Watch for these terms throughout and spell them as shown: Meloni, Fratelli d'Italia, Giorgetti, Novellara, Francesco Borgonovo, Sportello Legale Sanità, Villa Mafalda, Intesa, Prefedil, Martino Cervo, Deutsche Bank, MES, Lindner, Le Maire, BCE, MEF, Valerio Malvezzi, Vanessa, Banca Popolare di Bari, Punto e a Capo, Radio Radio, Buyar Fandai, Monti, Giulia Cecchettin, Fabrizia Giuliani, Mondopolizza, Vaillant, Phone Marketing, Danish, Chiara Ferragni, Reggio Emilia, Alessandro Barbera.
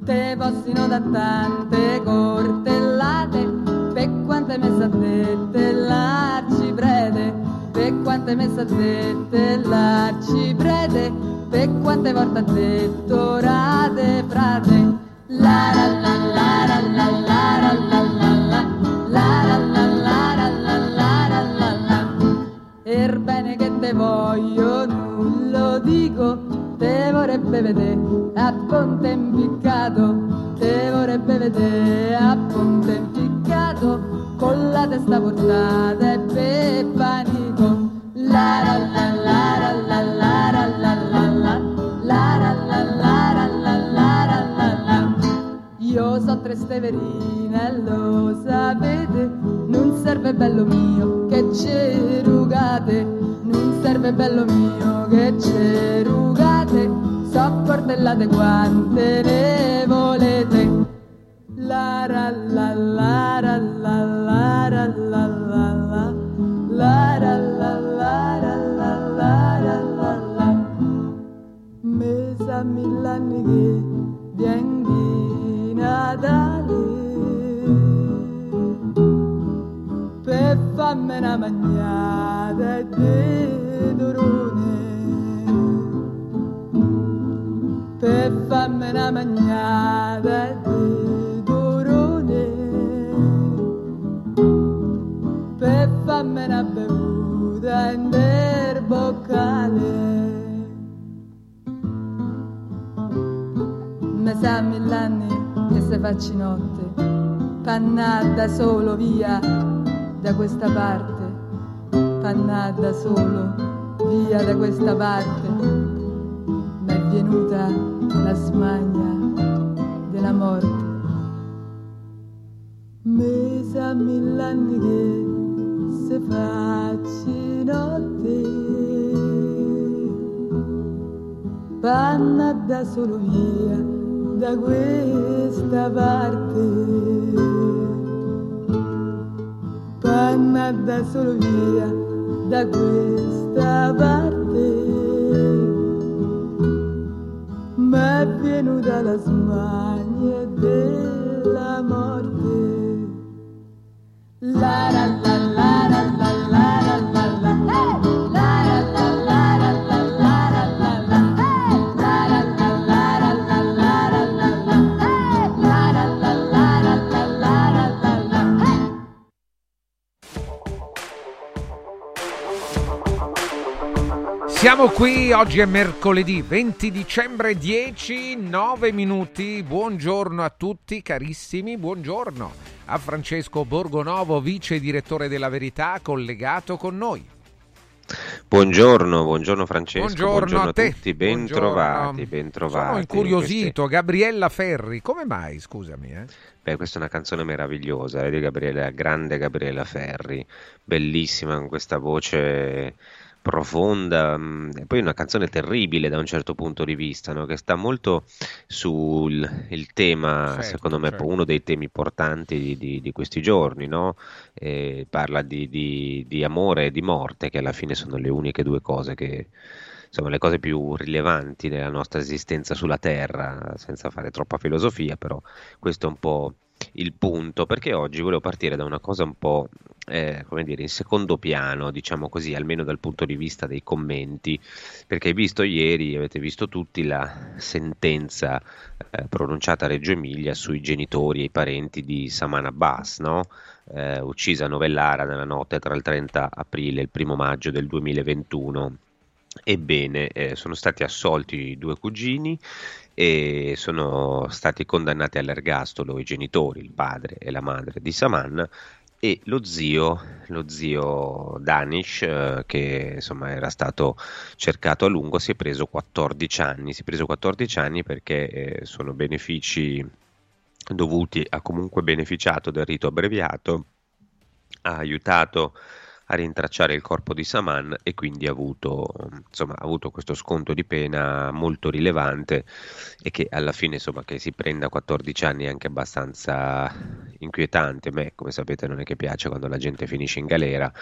Te possino da tante coltellate, per quante messate l'arciprete, per quante messate l'arciprete, per quante volte ha detto rate frate. La la la la la la la la la la la la la la la la. Er bene che te voglio, non lo dico. Te vorrebbe vedere a Ponte impiccato, te vorrebbe vedere a Ponte impiccato, con la testa portata e Peppa Nico. La la la la la la la la la la la la la la la la la. Io so tre steverina e lo sapete, non serve bello mio che ci rugate, non serve bello mio che ci rugate. So portellate quante ne volete. La la la la la la la la la la la la la la la la la. Mesa mill'anni che vien di Natale per farmi una magnata di durone, per farmi una magnata di dorone, per farmi una bevuta nel boccale. Mi sa mill'anni che se facci notte, pannata solo via da questa parte, pannata solo via da questa parte. È venuta la smania della morte. Mesa mill'anni che se facci notte, panna da solo via da questa parte, panna da solo via da questa parte. M'è venuta la smania della morte. La la la la la la la la la la la la la la la. Siamo qui, oggi è mercoledì 20 dicembre 10, 9 minuti, buongiorno a tutti carissimi, buongiorno a Francesco Borgonovo, vice direttore della Verità, collegato con noi. Buongiorno, buongiorno Francesco, buongiorno a te. Tutti, bentrovati, bentrovati. Sono incuriosito, Gabriella Ferri, come mai, scusami? Beh, questa è una canzone meravigliosa, di Gabriella, grande Gabriella Ferri, bellissima con questa voce profonda, e poi una canzone terribile da un certo punto di vista, no? Che sta molto sul il tema, certo, secondo me, certo, uno dei temi portanti di questi giorni, no? Parla di amore e di morte, che alla fine sono le uniche due cose che, insomma, le cose più rilevanti della nostra esistenza sulla Terra, senza fare troppa filosofia, però questo è un po' il punto, perché oggi volevo partire da una cosa un po', come dire, in secondo piano, diciamo così, almeno dal punto di vista dei commenti, perché hai visto ieri, avete visto tutti la sentenza pronunciata a Reggio Emilia sui genitori e i parenti di Saman Bass, no? Uccisa a Novellara nella notte tra il 30 aprile e il 1 maggio del 2021. Ebbene, sono stati assolti i due cugini e sono stati condannati all'ergastolo i genitori, il padre e la madre di Saman, e lo zio Danish, che insomma era stato cercato a lungo, si è preso 14 anni perché sono benefici dovuti, ha comunque beneficiato del rito abbreviato, ha aiutato a rintracciare il corpo di Saman e quindi ha avuto questo sconto di pena molto rilevante, e che alla fine, insomma, che si prenda 14 anni è anche abbastanza inquietante. A me, come sapete, non è che piace quando la gente finisce in galera,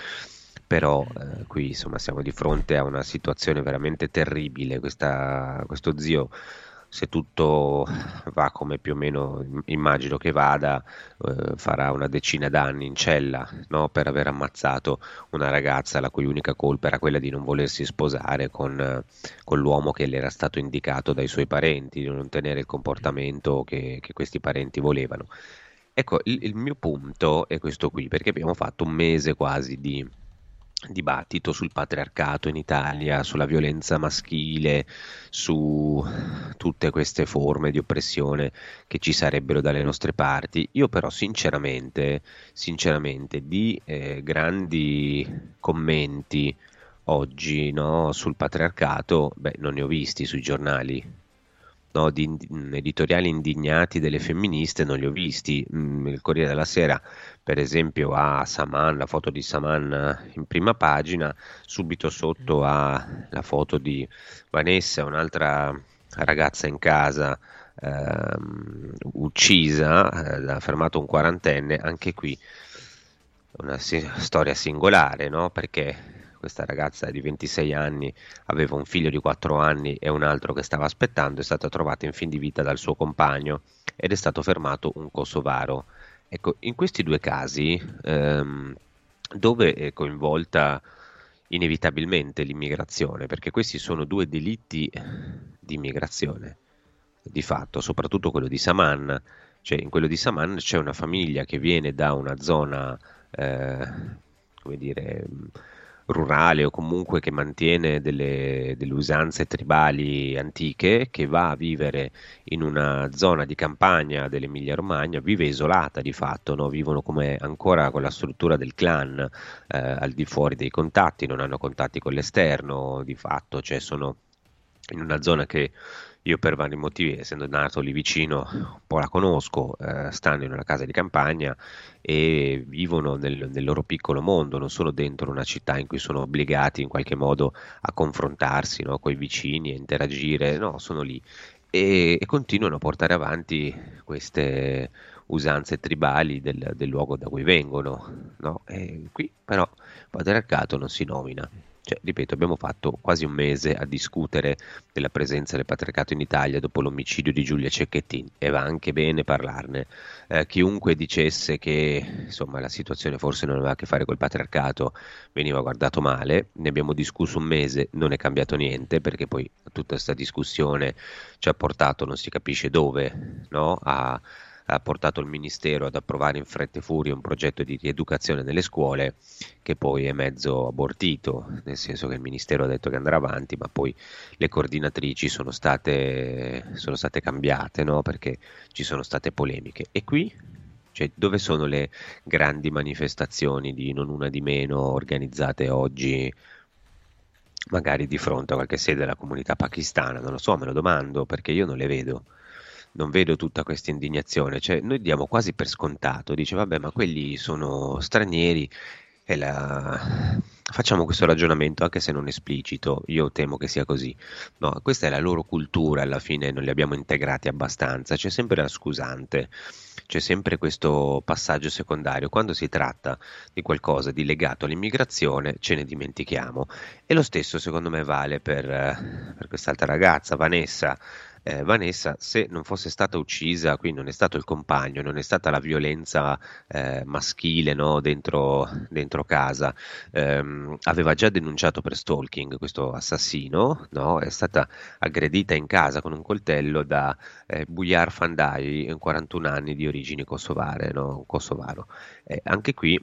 però qui, insomma, siamo di fronte a una situazione veramente terribile. Questo zio, se tutto va come più o meno immagino che vada, farà una decina d'anni in cella, no? Per aver ammazzato una ragazza la cui unica colpa era quella di non volersi sposare con l'uomo che le era stato indicato dai suoi parenti, di non tenere il comportamento che questi parenti volevano. Ecco, il mio punto è questo qui, perché abbiamo fatto un mese quasi di dibattito sul patriarcato in Italia, sulla violenza maschile, su tutte queste forme di oppressione che ci sarebbero dalle nostre parti. Io però sinceramente di grandi commenti oggi, no, sul patriarcato, non ne ho visti sui giornali. No, di editoriali indignati delle femministe non li ho visti. Il Corriere della Sera, per esempio, ha Saman, la foto di Saman in prima pagina, subito sotto ha la foto di Vanessa, un'altra ragazza in casa uccisa, ha fermato un quarantenne. Anche qui una storia singolare, no? Perché questa ragazza di 26 anni aveva un figlio di 4 anni e un altro che stava aspettando, è stata trovata in fin di vita dal suo compagno ed è stato fermato un kosovaro. Ecco, in questi due casi, dove è coinvolta inevitabilmente l'immigrazione, perché questi sono due delitti di immigrazione, di fatto, soprattutto quello di Saman, cioè in quello di Saman c'è una famiglia che viene da una zona, come dire, rurale, o comunque che mantiene delle usanze tribali antiche, che va a vivere in una zona di campagna dell'Emilia Romagna, vive isolata di fatto, no? Vivono come ancora con la struttura del clan, al di fuori dei contatti, non hanno contatti con l'esterno di fatto, cioè sono in una zona che io, per vari motivi, essendo nato lì vicino, un po' la conosco, stanno in una casa di campagna e vivono nel loro piccolo mondo, non sono dentro una città in cui sono obbligati in qualche modo a confrontarsi, no, con i vicini, a interagire, no, sono lì e continuano a portare avanti queste usanze tribali del luogo da cui vengono, no? E qui però patriarcato non si nomina. Cioè, ripeto, abbiamo fatto quasi un mese a discutere della presenza del patriarcato in Italia dopo l'omicidio di Giulia Cecchettin, e va anche bene parlarne. Chiunque dicesse che, insomma, la situazione forse non aveva a che fare col patriarcato veniva guardato male. Ne abbiamo discusso un mese, non è cambiato niente, perché poi tutta questa discussione ci ha portato, non si capisce dove, no? Ha portato il Ministero ad approvare in fretta e furia un progetto di rieducazione nelle scuole, che poi è mezzo abortito, nel senso che il Ministero ha detto che andrà avanti, ma poi le coordinatrici sono state cambiate, no? Perché ci sono state polemiche. E qui, cioè, dove sono le grandi manifestazioni di non una di meno organizzate oggi, magari di fronte a qualche sede della comunità pakistana? Non lo so, me lo domando, perché io non le vedo. Non vedo tutta questa indignazione, cioè noi diamo quasi per scontato, dice vabbè, ma quelli sono stranieri, facciamo questo ragionamento anche se non esplicito, io temo che sia così, no, questa è la loro cultura, alla fine non li abbiamo integrati abbastanza, c'è sempre la scusante, c'è sempre questo passaggio secondario, quando si tratta di qualcosa di legato all'immigrazione ce ne dimentichiamo, e lo stesso secondo me vale per quest'altra ragazza, Vanessa. Vanessa, se non fosse stata uccisa, quindi non è stato il compagno, non è stata la violenza maschile, no, dentro casa, aveva già denunciato per stalking questo assassino, no? È stata aggredita in casa con un coltello da Buyar Fandai, 41 anni, di origini kosovare, no? Kosovaro. Anche qui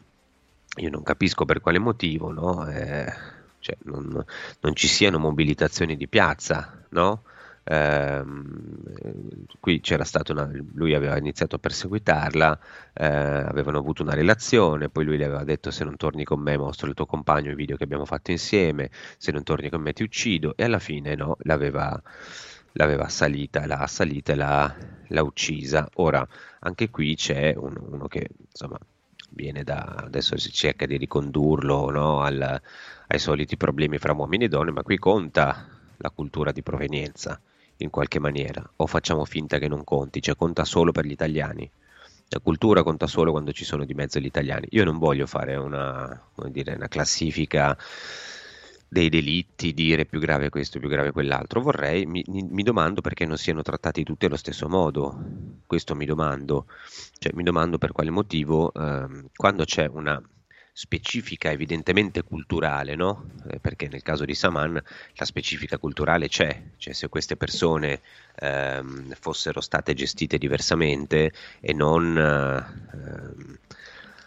io non capisco per quale motivo, no? Cioè, non ci siano mobilitazioni di piazza, no? Qui c'era stata lui aveva iniziato a perseguitarla, avevano avuto una relazione, poi lui le aveva detto se non torni con me mostro il tuo compagno, i video che abbiamo fatto insieme, se non torni con me ti uccido, e alla fine no, l'aveva l'aveva assalita, l'ha assalita e l'ha uccisa. Ora, anche qui c'è uno che insomma viene da, adesso si cerca di ricondurlo, no, ai soliti problemi fra uomini e donne, ma qui conta la cultura di provenienza in qualche maniera, o facciamo finta che non conti, cioè conta solo per gli italiani. La cultura conta solo quando ci sono di mezzo gli italiani. Io non voglio fare una classifica dei delitti, dire più grave questo, più grave quell'altro. Vorrei, mi domando perché non siano trattati tutti allo stesso modo. Questo mi domando. Cioè, mi domando per quale motivo, quando c'è una specifica evidentemente culturale, no? Perché nel caso di Saman la specifica culturale c'è, cioè se queste persone fossero state gestite diversamente e non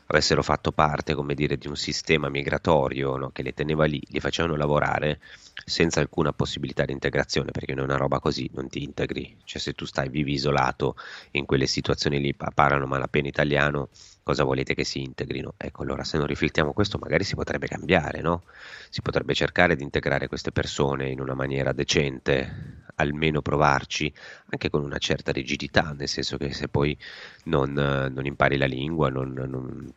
avessero fatto parte, come dire, di un sistema migratorio, no? Che le teneva lì, li facevano lavorare senza alcuna possibilità di integrazione, perché in una roba così non ti integri, cioè se tu vivi isolato in quelle situazioni lì, parlano malapena italiano, cosa volete che si integrino? Ecco, allora se non riflettiamo questo magari si potrebbe cambiare, no? Si potrebbe cercare di integrare queste persone in una maniera decente, almeno provarci, anche con una certa rigidità, nel senso che se poi non impari la lingua, non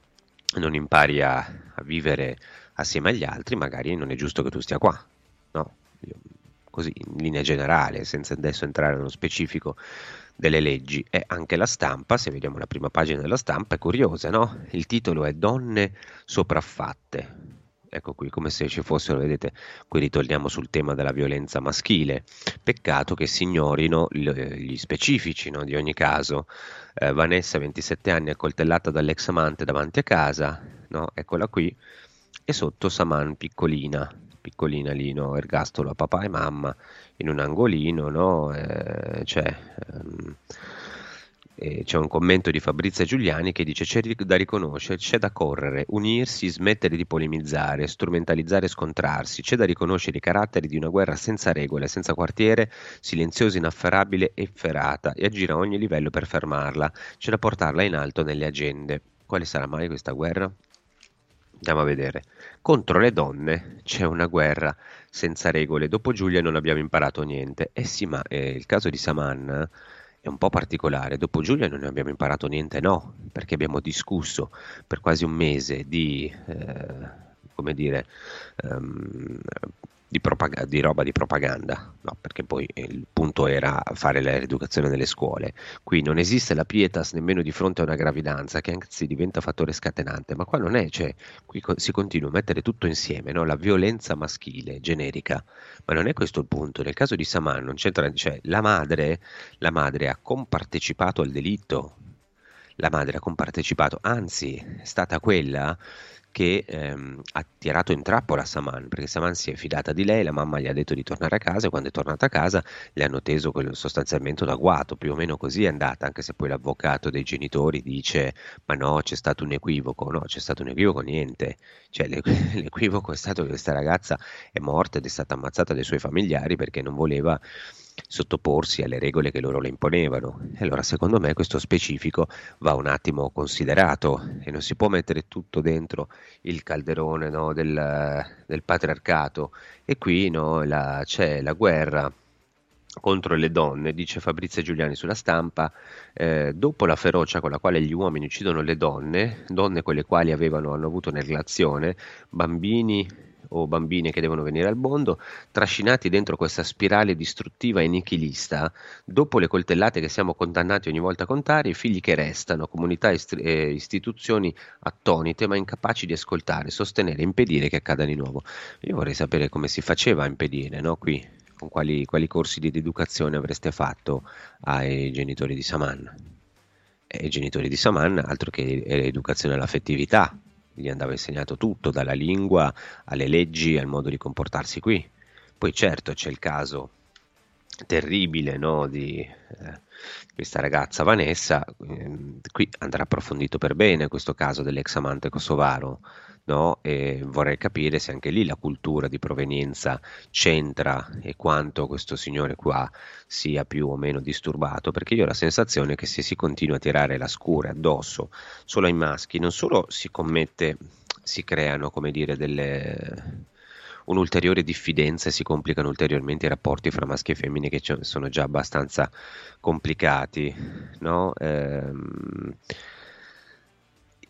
impari a vivere assieme agli altri, magari non è giusto che tu stia qua, no? Così, in linea generale, senza adesso entrare nello specifico delle leggi. E anche la stampa, se vediamo la prima pagina della stampa, è curiosa, no? Il titolo è Donne sopraffatte. Ecco qui, come se ci fossero, vedete, qui ritorniamo sul tema della violenza maschile. Peccato che si ignorino gli specifici, no? Di ogni caso. Vanessa, 27 anni, accoltellata dall'ex amante davanti a casa, no? Eccola qui. E sotto Saman, piccolina lì, no? Ergastolo a papà e mamma in un angolino, no? C'è un commento di Fabrizia Giuliani che dice: c'è da riconoscere, c'è da correre, unirsi, smettere di polemizzare, strumentalizzare e scontrarsi, c'è da riconoscere i caratteri di una guerra senza regole, senza quartiere, silenziosa, inafferrabile e efferata, e agire a ogni livello per fermarla, c'è da portarla in alto nelle agende. Quale sarà mai questa guerra? Andiamo a vedere. Contro le donne c'è una guerra senza regole. Dopo Giulia non abbiamo imparato niente. Eh sì, ma il caso di Saman è un po' particolare. Dopo Giulia non ne abbiamo imparato niente, no, perché abbiamo discusso per quasi un mese di roba di propaganda, no, perché poi il punto era fare la rieducazione nelle scuole. Qui non esiste la pietas nemmeno di fronte a una gravidanza, che anzi diventa fattore scatenante, ma qua non è, cioè qui si continua a mettere tutto insieme, no? La violenza maschile generica, ma non è questo il punto. Nel caso di Saman non c'entra, cioè la madre ha compartecipato al delitto, la madre ha compartecipato, anzi è stata quella che ha tirato in trappola Saman, perché Saman si è fidata di lei, la mamma gli ha detto di tornare a casa e quando è tornata a casa le hanno teso sostanzialmente un agguato, più o meno così è andata, anche se poi l'avvocato dei genitori dice ma no, c'è stato un equivoco, no, c'è stato un equivoco, niente, cioè l'equivoco è stato che questa ragazza è morta ed è stata ammazzata dai suoi familiari perché non voleva sottoporsi alle regole che loro le imponevano. E allora secondo me questo specifico va un attimo considerato e non si può mettere tutto dentro il calderone, no, del patriarcato. E qui, no, c'è la guerra contro le donne, dice Fabrizia Giuliani sulla stampa, dopo la ferocia con la quale gli uomini uccidono le donne con le quali hanno avuto una relazione, bambini o bambine che devono venire al mondo, trascinati dentro questa spirale distruttiva e nichilista, dopo le coltellate che siamo condannati ogni volta a contare, i figli che restano, comunità e istituzioni attonite ma incapaci di ascoltare, sostenere, impedire che accada di nuovo. Io vorrei sapere come si faceva a impedire, no? Qui, con quali corsi di educazione avreste fatto ai genitori di Saman. E i genitori di Saman, altro che educazione all'affettività, gli andava insegnato tutto, dalla lingua alle leggi, al modo di comportarsi qui. Poi certo c'è il caso terribile, no, di questa ragazza Vanessa, qui andrà approfondito per bene questo caso dell'ex amante kosovaro, no? E vorrei capire se anche lì la cultura di provenienza c'entra e quanto questo signore qua sia più o meno disturbato, perché io ho la sensazione che se si continua a tirare la scure addosso solo ai maschi, non solo si creano, come dire, delle un'ulteriore diffidenza e si complicano ulteriormente i rapporti fra maschi e femmine che sono già abbastanza complicati, no?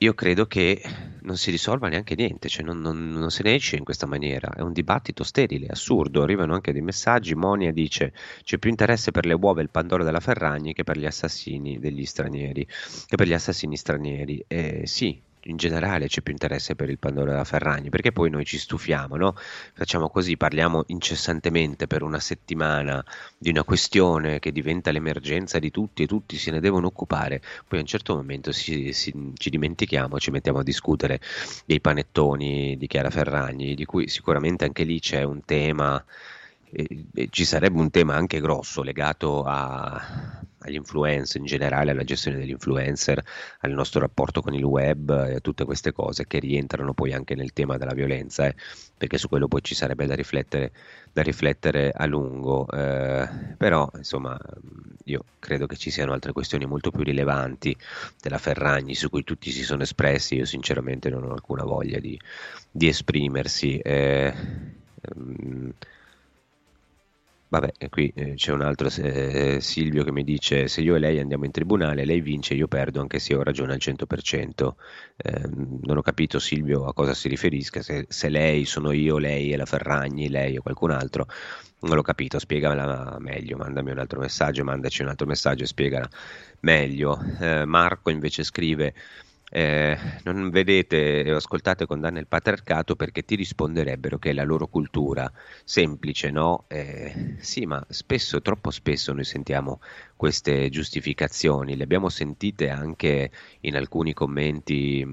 Io credo che non si risolva neanche niente, cioè non se ne esce in questa maniera, è un dibattito sterile, assurdo, arrivano anche dei messaggi. Monia dice: c'è più interesse per le uova e il pandoro della Ferragni che per gli assassini degli stranieri, che per gli assassini stranieri. Sì, in generale c'è più interesse per il pandoro della Ferragni, perché poi noi ci stufiamo, no? Facciamo così, parliamo incessantemente per una settimana di una questione che diventa l'emergenza di tutti e tutti se ne devono occupare, poi a un certo momento ci dimentichiamo, ci mettiamo a discutere dei panettoni di Chiara Ferragni, di cui sicuramente anche lì c'è un tema, ci sarebbe un tema anche grosso legato agli influencer in generale, alla gestione degli influencer, al nostro rapporto con il web e a tutte queste cose che rientrano poi anche nel tema della violenza, perché su quello poi ci sarebbe da riflettere a lungo, però insomma io credo che ci siano altre questioni molto più rilevanti della Ferragni su cui tutti si sono espressi. Io sinceramente non ho alcuna voglia di esprimersi. Vabbè, qui c'è un altro Silvio che mi dice: se io e lei andiamo in tribunale, lei vince, io perdo, anche se ho ragione al 100%. Non ho capito, Silvio, a cosa si riferisca, se lei sono io, lei è la Ferragni, lei o qualcun altro. Non l'ho capito, spiegamela meglio, mandami un altro messaggio, mandaci un altro messaggio e spiegala meglio. Marco invece scrive: non vedete e ascoltate condanne il patriarcato perché ti risponderebbero che è la loro cultura, semplice, no? Sì, ma spesso, troppo spesso noi sentiamo queste giustificazioni, le abbiamo sentite anche in alcuni commenti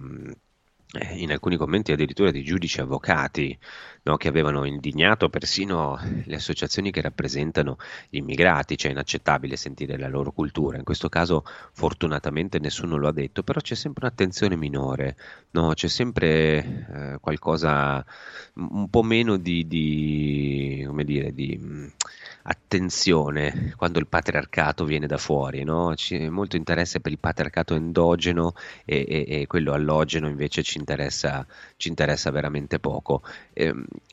addirittura di giudici avvocati, no, che avevano indignato persino le associazioni che rappresentano gli immigrati. Cioè è inaccettabile sentire la loro cultura, in questo caso fortunatamente nessuno lo ha detto, però c'è sempre un'attenzione minore, no? C'è sempre qualcosa un po' meno di attenzione quando il patriarcato viene da fuori, no? C'è molto interesse per il patriarcato endogeno e quello allogeno invece ci interessa veramente poco.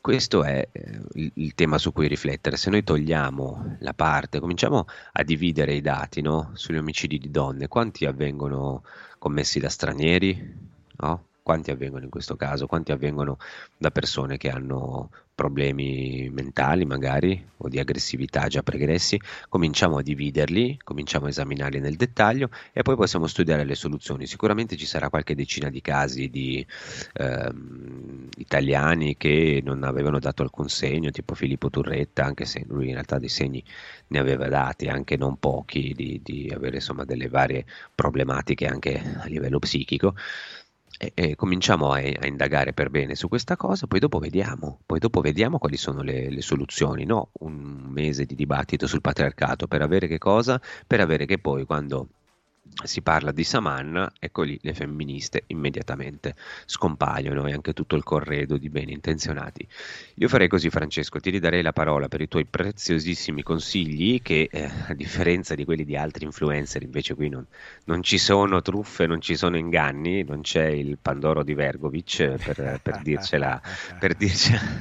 Questo è il tema su cui riflettere. Se noi togliamo la parte, cominciamo a dividere i dati, no? Sugli omicidi di donne, quanti avvengono commessi da stranieri, no? Quanti avvengono in questo caso, quanti avvengono da persone che hanno problemi mentali magari o di aggressività già pregressi. Cominciamo a dividerli, cominciamo a esaminarli nel dettaglio e poi possiamo studiare le soluzioni. Sicuramente ci sarà qualche decina di casi di italiani che non avevano dato alcun segno, tipo Filippo Turretta, anche se lui in realtà dei segni ne aveva dati, anche non pochi, di avere insomma delle varie problematiche anche a livello psichico. E cominciamo a indagare per bene su questa cosa, poi dopo vediamo quali sono le soluzioni, no? Un mese di dibattito sul patriarcato per avere che cosa? Per avere che poi quando si parla di Saman, ecco lì le femministe immediatamente scompaiono e anche tutto il corredo di bene intenzionati. Io farei così, Francesco, ti ridarei la parola per i tuoi preziosissimi consigli che a differenza di quelli di altri influencer invece qui non ci sono truffe, non ci sono inganni, non c'è il Pandoro di Vergovic per dircela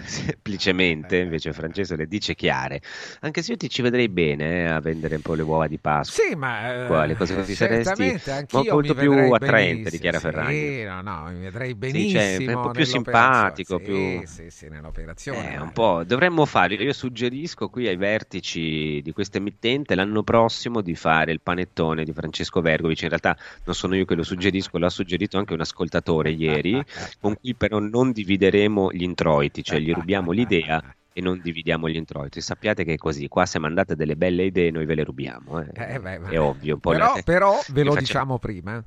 semplicemente. Invece Francesco le dice chiare, anche se io ci vedrei bene a vendere un po' le uova di Pasqua. Sì, ma le cose così anch'io molto più attraente di Chiara Ferragni. Sì, no, mi vedrei benissimo. Sì, cioè, un po' più simpatico. Sì, più... Sì, nell'operazione. Un po'. Dovremmo fare, io suggerisco qui ai vertici di questa emittente l'anno prossimo di fare il panettone di Francesco Vergovic. In realtà non sono io che lo suggerisco, l'ha suggerito anche un ascoltatore ieri, con cui però non divideremo gli introiti, cioè gli rubiamo l'idea e non dividiamo gli introiti. Sappiate che è così, qua se mandate delle belle idee noi ve le rubiamo, è ovvio. Poi però ve lo diciamo prima.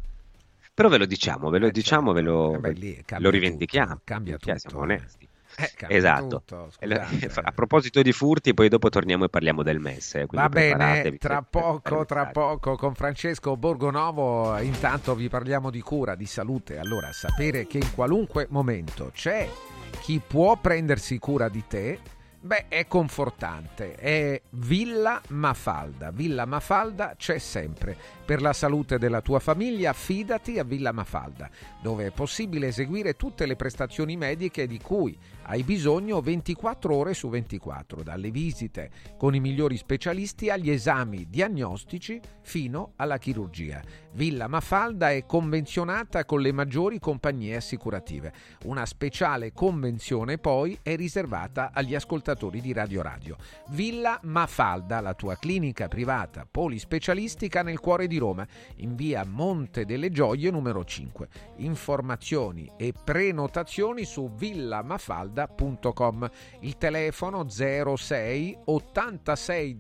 Però ve lo diciamo, lo rivendichiamo. Cambia tutto. Siamo onesti. Esatto. Tutto, a proposito di furti, poi dopo torniamo e parliamo del MES. Va bene, tra poco con Francesco Borgonovo. Intanto vi parliamo di cura, di salute. Allora, sapere che in qualunque momento c'è chi può prendersi cura di te Beh, è confortante, è Villa Mafalda. Villa Mafalda c'è sempre. Per la salute della tua famiglia affidati a Villa Mafalda, dove è possibile eseguire tutte le prestazioni mediche di cui hai bisogno 24 ore su 24, dalle visite con i migliori specialisti agli esami diagnostici fino alla chirurgia. Villa Mafalda è convenzionata con le maggiori compagnie assicurative. Una speciale convenzione poi è riservata agli ascoltatori di Radio Radio. Villa Mafalda, la tua clinica privata polispecialistica nel cuore di Roma, in via Monte delle Gioie numero 5. Informazioni e prenotazioni su villamafalda.com. Il telefono 06 86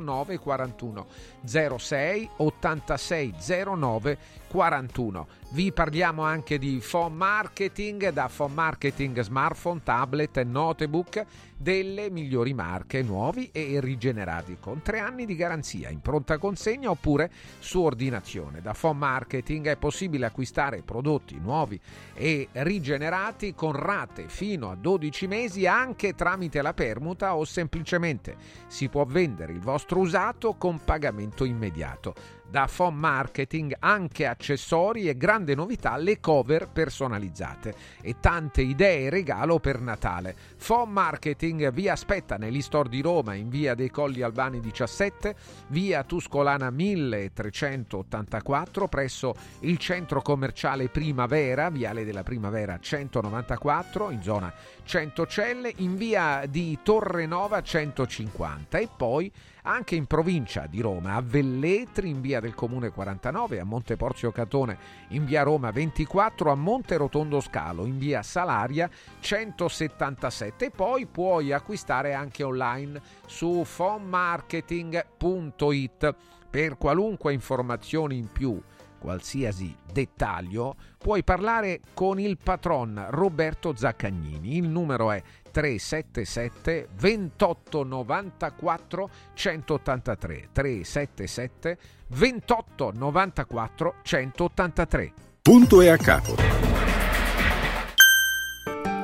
09 41 06 86 09 41. Vi parliamo anche di Foam Marketing. Da Foam Marketing smartphone, tablet e notebook delle migliori marche, nuovi e rigenerati, con 3 anni di garanzia in pronta consegna oppure su ordinazione. Da Foam Marketing è possibile acquistare prodotti nuovi e rigenerati con rate fino a 12 mesi anche tramite la permuta, o semplicemente si può vendere il vostro usato con pagamento immediato. Da Phone Marketing anche accessori e, grande novità, le cover personalizzate e tante idee regalo per Natale. Phone Marketing vi aspetta negli store di Roma in via dei Colli Albani 17, via Tuscolana 1384, presso il centro commerciale Primavera, viale della Primavera 194 in zona Centocelle, in via di Torrenova 150 e poi anche in provincia di Roma, a Velletri in via del Comune 49, a Monte Porzio Catone in via Roma 24, a Monte Rotondo Scalo in via Salaria 177 e poi puoi acquistare anche online su foammarketing.it. Per qualunque informazione in più, qualsiasi dettaglio, puoi parlare con il patron Roberto Zaccagnini. Il numero è 377 28 94 183 377 28 94 183. Punto e a capo.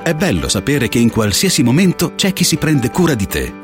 È bello sapere che in qualsiasi momento c'è chi si prende cura di te.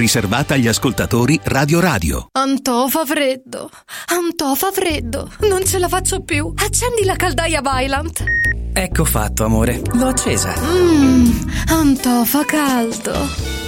riservata agli ascoltatori Radio Radio. Antò fa freddo, non ce la faccio più. Accendi la caldaia Vaillant. Ecco fatto, amore, l'ho accesa. Antò fa caldo.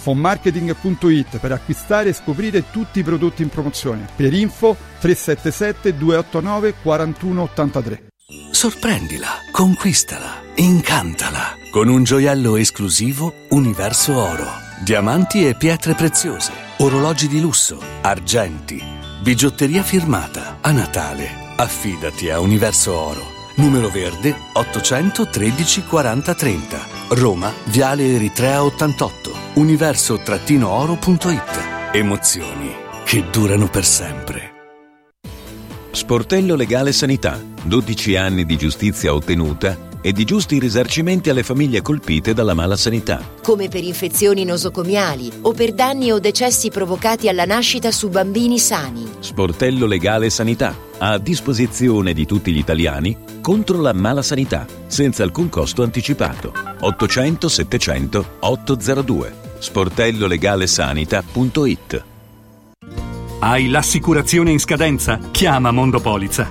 foammarketing.it per acquistare e scoprire tutti i prodotti in promozione. Per info 377 289 4183. Sorprendila, conquistala, incantala con un gioiello esclusivo Universo Oro. Diamanti e pietre preziose, orologi di lusso, argenti, bigiotteria firmata. A Natale affidati a Universo Oro. Numero verde 813 40 30. Roma, Viale Eritrea 88. Universo-oro.it. Emozioni che durano per sempre. Sportello Legale Sanità. 12 anni di giustizia ottenuta e di giusti risarcimenti alle famiglie colpite dalla mala sanità. Come per infezioni nosocomiali o per danni o decessi provocati alla nascita su bambini sani. Sportello Legale Sanità, a disposizione di tutti gli italiani contro la mala sanità, senza alcun costo anticipato. 800 700 802. Sportellolegalesanita.it. Hai l'assicurazione in scadenza? Chiama Mondopolizza.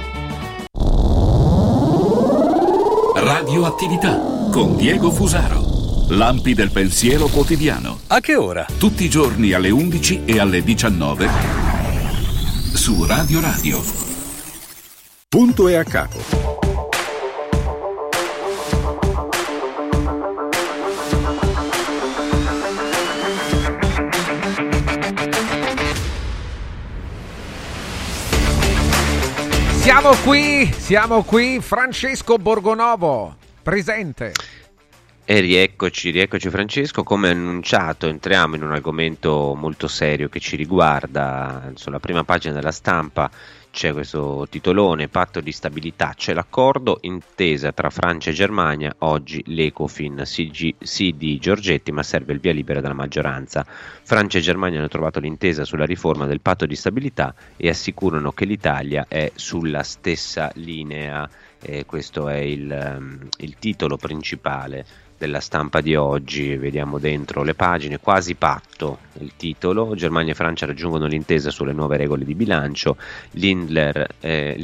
Radioattività con Diego Fusaro. Lampi del pensiero quotidiano. A che ora? Tutti i giorni alle 11 e alle 19 su Radio Radio. Punto e a capo. Siamo qui, Francesco Borgonovo, presente. E rieccoci Francesco, come annunciato entriamo in un argomento molto serio che ci riguarda. Sulla prima pagina della Stampa c'è questo titolone: patto di stabilità, c'è l'accordo, intesa tra Francia e Germania, oggi l'Ecofin, sì di Giorgetti, ma serve il via libera della maggioranza. Francia e Germania hanno trovato l'intesa sulla riforma del patto di stabilità e assicurano che l'Italia è sulla stessa linea. Questo è il titolo principale della Stampa di oggi. Vediamo dentro le pagine, quasi patto il titolo. Germania e Francia raggiungono l'intesa sulle nuove regole di bilancio. Lindner e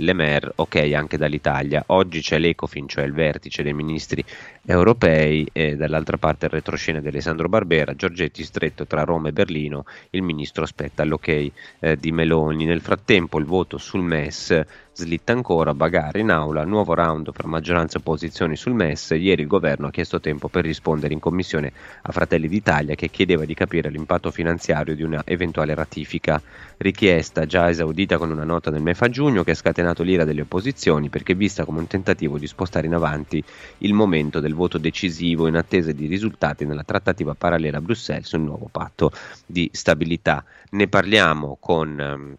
Le Maire, ok anche dall'Italia. Oggi c'è l'Ecofin, cioè il vertice dei ministri europei, e dall'altra parte il retroscena di Alessandro Barbera. Giorgetti stretto tra Roma e Berlino, il ministro aspetta l'ok di Meloni. Nel frattempo il voto sul MES slitta ancora, Bagare in aula, nuovo round per maggioranza e opposizioni sul MES. Ieri il governo ha chiesto tempo per rispondere in commissione a Fratelli d'Italia, che chiedeva di capire l'impatto finanziario di una eventuale ratifica, richiesta già esaudita con una nota del MEF a giugno che ha scatenato l'ira delle opposizioni, perché vista come un tentativo di spostare in avanti il momento del voto decisivo in attesa di risultati nella trattativa parallela a Bruxelles sul nuovo patto di stabilità. Ne parliamo con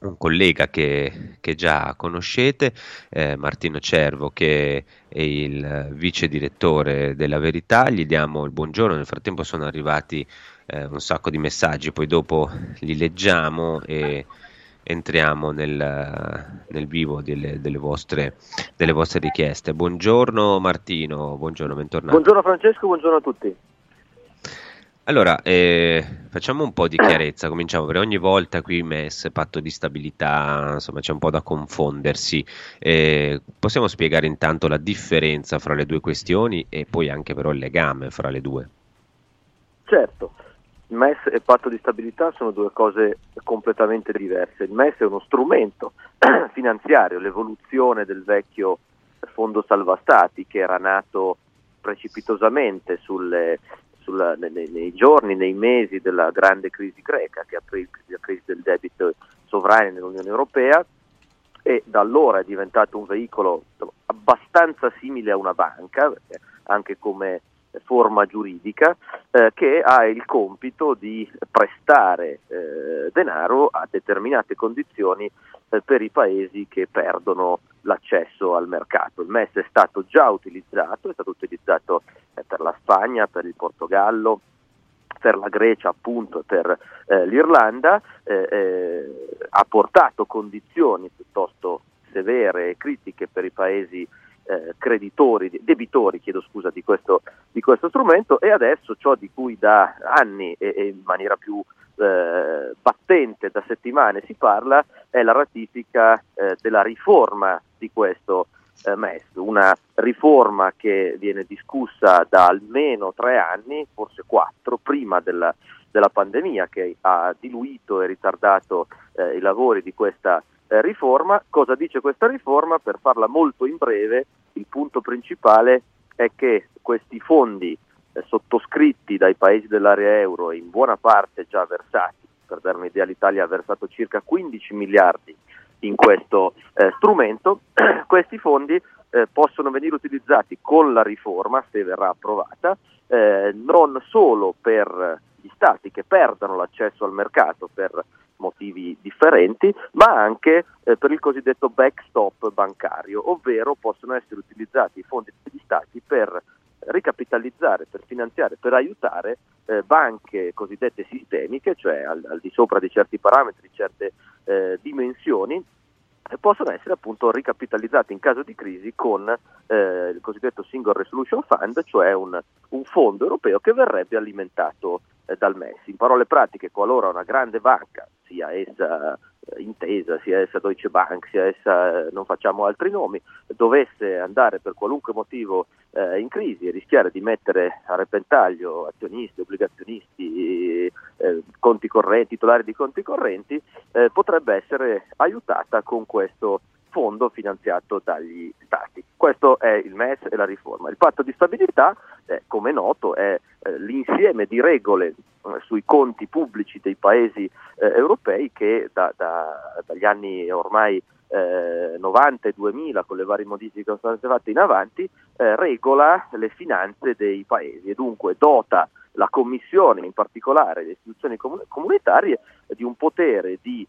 un collega che già conoscete, Martino Cervo, che è il vice direttore della Verità. Gli diamo il buongiorno, nel frattempo sono arrivati un sacco di messaggi, poi dopo li leggiamo e entriamo nel vivo delle vostre richieste. Buongiorno Martino, buongiorno, bentornato. Buongiorno Francesco, buongiorno a tutti. Allora, facciamo un po' di chiarezza, cominciamo, perché ogni volta qui MES, patto di stabilità, insomma c'è un po' da confondersi. Possiamo spiegare intanto la differenza fra le due questioni e poi anche però il legame fra le due? Certo, MES e patto di stabilità sono due cose completamente diverse. Il MES è uno strumento finanziario, l'evoluzione del vecchio fondo salva stati, che era nato precipitosamente nei giorni, nei mesi della grande crisi greca, che aprì la crisi del debito sovrano nell'Unione Europea, e da allora è diventato un veicolo abbastanza simile a una banca, anche come forma giuridica, che ha il compito di prestare denaro a determinate condizioni per i paesi che perdono l'accesso al mercato. Il MES è stato utilizzato per la Spagna, per il Portogallo, per la Grecia appunto, per l'Irlanda, ha portato condizioni piuttosto severe e critiche per i paesi debitori di questo strumento, e adesso ciò di cui da anni e in maniera più battente da settimane si parla è la ratifica della riforma di questo MES, una riforma che viene discussa da almeno 3 anni, forse 4, prima della pandemia, che ha diluito e ritardato i lavori di questa riforma. Cosa dice questa riforma? Per farla molto in breve, il punto principale è che questi fondi sottoscritti dai paesi dell'area euro e in buona parte già versati, per dare un'idea l'Italia ha versato circa 15 miliardi in questo strumento, questi fondi possono venire utilizzati con la riforma, se verrà approvata, non solo per gli stati che perdono l'accesso al mercato per motivi differenti, ma anche per il cosiddetto backstop bancario, ovvero possono essere utilizzati i fondi degli stati per ricapitalizzare, per finanziare, per aiutare banche cosiddette sistemiche, cioè al di sopra di certi parametri, di certe dimensioni, possono essere appunto ricapitalizzate in caso di crisi con il cosiddetto Single Resolution Fund, cioè un fondo europeo che verrebbe alimentato dal MES. In parole pratiche, qualora una grande banca, sia essa Intesa, sia essa Deutsche Bank, sia essa non facciamo altri nomi, dovesse andare per qualunque motivo in crisi e rischiare di mettere a repentaglio azionisti, obbligazionisti, conti correnti, titolari di conti correnti, potrebbe essere aiutata con questo fondo finanziato dagli stati. Questo è il MES e la riforma. Il patto di stabilità, come è noto, è l'insieme di regole sui conti pubblici dei paesi europei che dagli anni ormai 90 e 2000, con le varie modifiche che sono state fatte in avanti, regola le finanze dei paesi e dunque dota la Commissione, in particolare le istituzioni comunitarie, di un potere di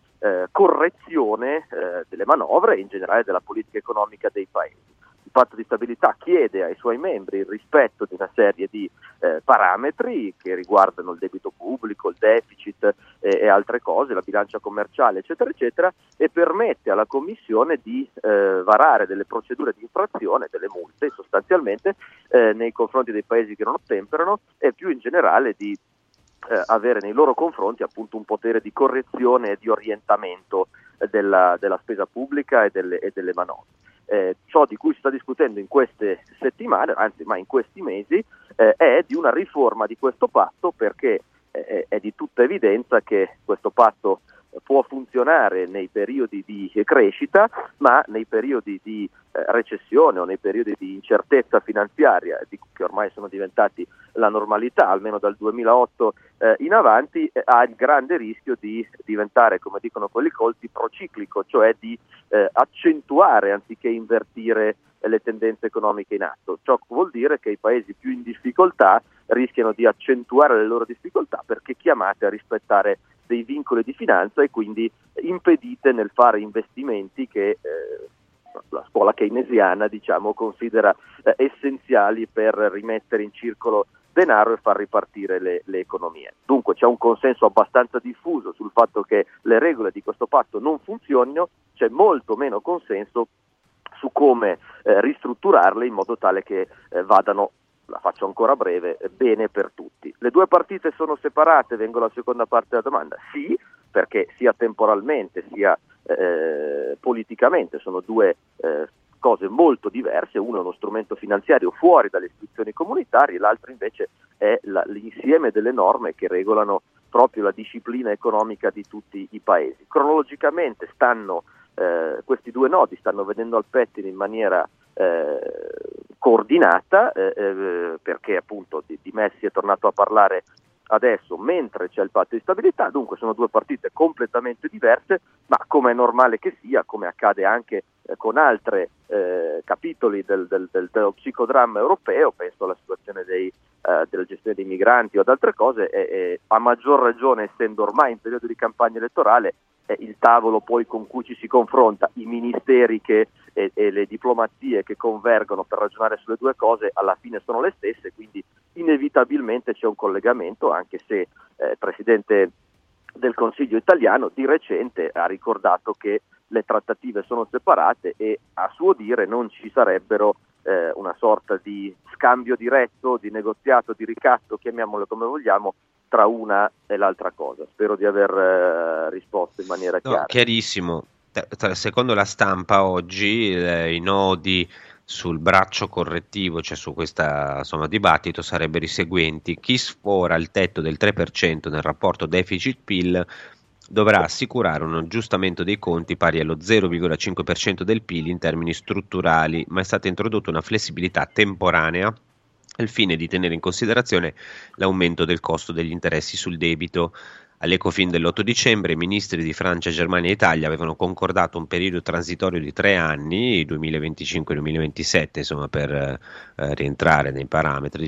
correzione delle manovre e in generale della politica economica dei paesi. Il patto di stabilità chiede ai suoi membri il rispetto di una serie di parametri che riguardano il debito pubblico, il deficit e altre cose, la bilancia commerciale eccetera eccetera, e permette alla Commissione di varare delle procedure di infrazione, delle multe sostanzialmente nei confronti dei paesi che non ottemperano, e più in generale di avere nei loro confronti appunto un potere di correzione e di orientamento della spesa pubblica e delle manovre. Ciò di cui si sta discutendo in queste settimane, in questi mesi, è di una riforma di questo patto, perché è di tutta evidenza che questo patto può funzionare nei periodi di crescita, ma nei periodi di recessione o nei periodi di incertezza finanziaria, che ormai sono diventati la normalità, almeno dal 2008 in avanti, ha il grande rischio di diventare, come dicono quelli colti, prociclico, cioè di accentuare anziché invertire le tendenze economiche in atto. Ciò vuol dire che i paesi più in difficoltà rischiano di accentuare le loro difficoltà, perché chiamate a rispettare dei vincoli di finanza e quindi impedite nel fare investimenti che la scuola keynesiana considera essenziali per rimettere in circolo denaro e far ripartire le economie. Dunque c'è un consenso abbastanza diffuso sul fatto che le regole di questo patto non funzionino, c'è molto meno consenso su come ristrutturarle in modo tale che vadano, la faccio ancora breve, bene per tutti. Le due partite sono separate, vengo alla seconda parte della domanda. Sì, perché sia temporalmente sia politicamente sono due cose molto diverse, uno è uno strumento finanziario fuori dalle istituzioni comunitarie, l'altro invece è l'insieme delle norme che regolano proprio la disciplina economica di tutti i paesi. Cronologicamente questi due nodi stanno venendo al pettine in maniera coordinata, perché appunto di MES si è tornato a parlare adesso mentre c'è il patto di stabilità, dunque sono due partite completamente diverse, ma come è normale che sia, come accade anche con altri capitoli dello psicodramma europeo, penso alla situazione della gestione dei migranti o ad altre cose, a maggior ragione essendo ormai in periodo di campagna elettorale, il tavolo poi con cui ci si confronta, i ministeri e le diplomazie che convergono per ragionare sulle due cose alla fine sono le stesse, quindi inevitabilmente c'è un collegamento, anche se il Presidente del Consiglio italiano di recente ha ricordato che le trattative sono separate e a suo dire non ci sarebbero una sorta di scambio diretto, di negoziato, di ricatto, chiamiamolo come vogliamo, tra una e l'altra cosa. Spero di aver risposto in maniera chiara. Chiarissimo. Secondo la stampa oggi i nodi sul braccio correttivo, cioè su questa dibattito, sarebbero i seguenti: chi sfora il tetto del 3% nel rapporto deficit-PIL dovrà assicurare un aggiustamento dei conti pari allo 0,5% del PIL in termini strutturali, ma è stata introdotta una flessibilità temporanea al fine di tenere in considerazione l'aumento del costo degli interessi sul debito. All'Ecofin dell'8 dicembre i ministri di Francia, Germania e Italia avevano concordato un periodo transitorio di 3 anni, 2025-2027, per rientrare nei parametri,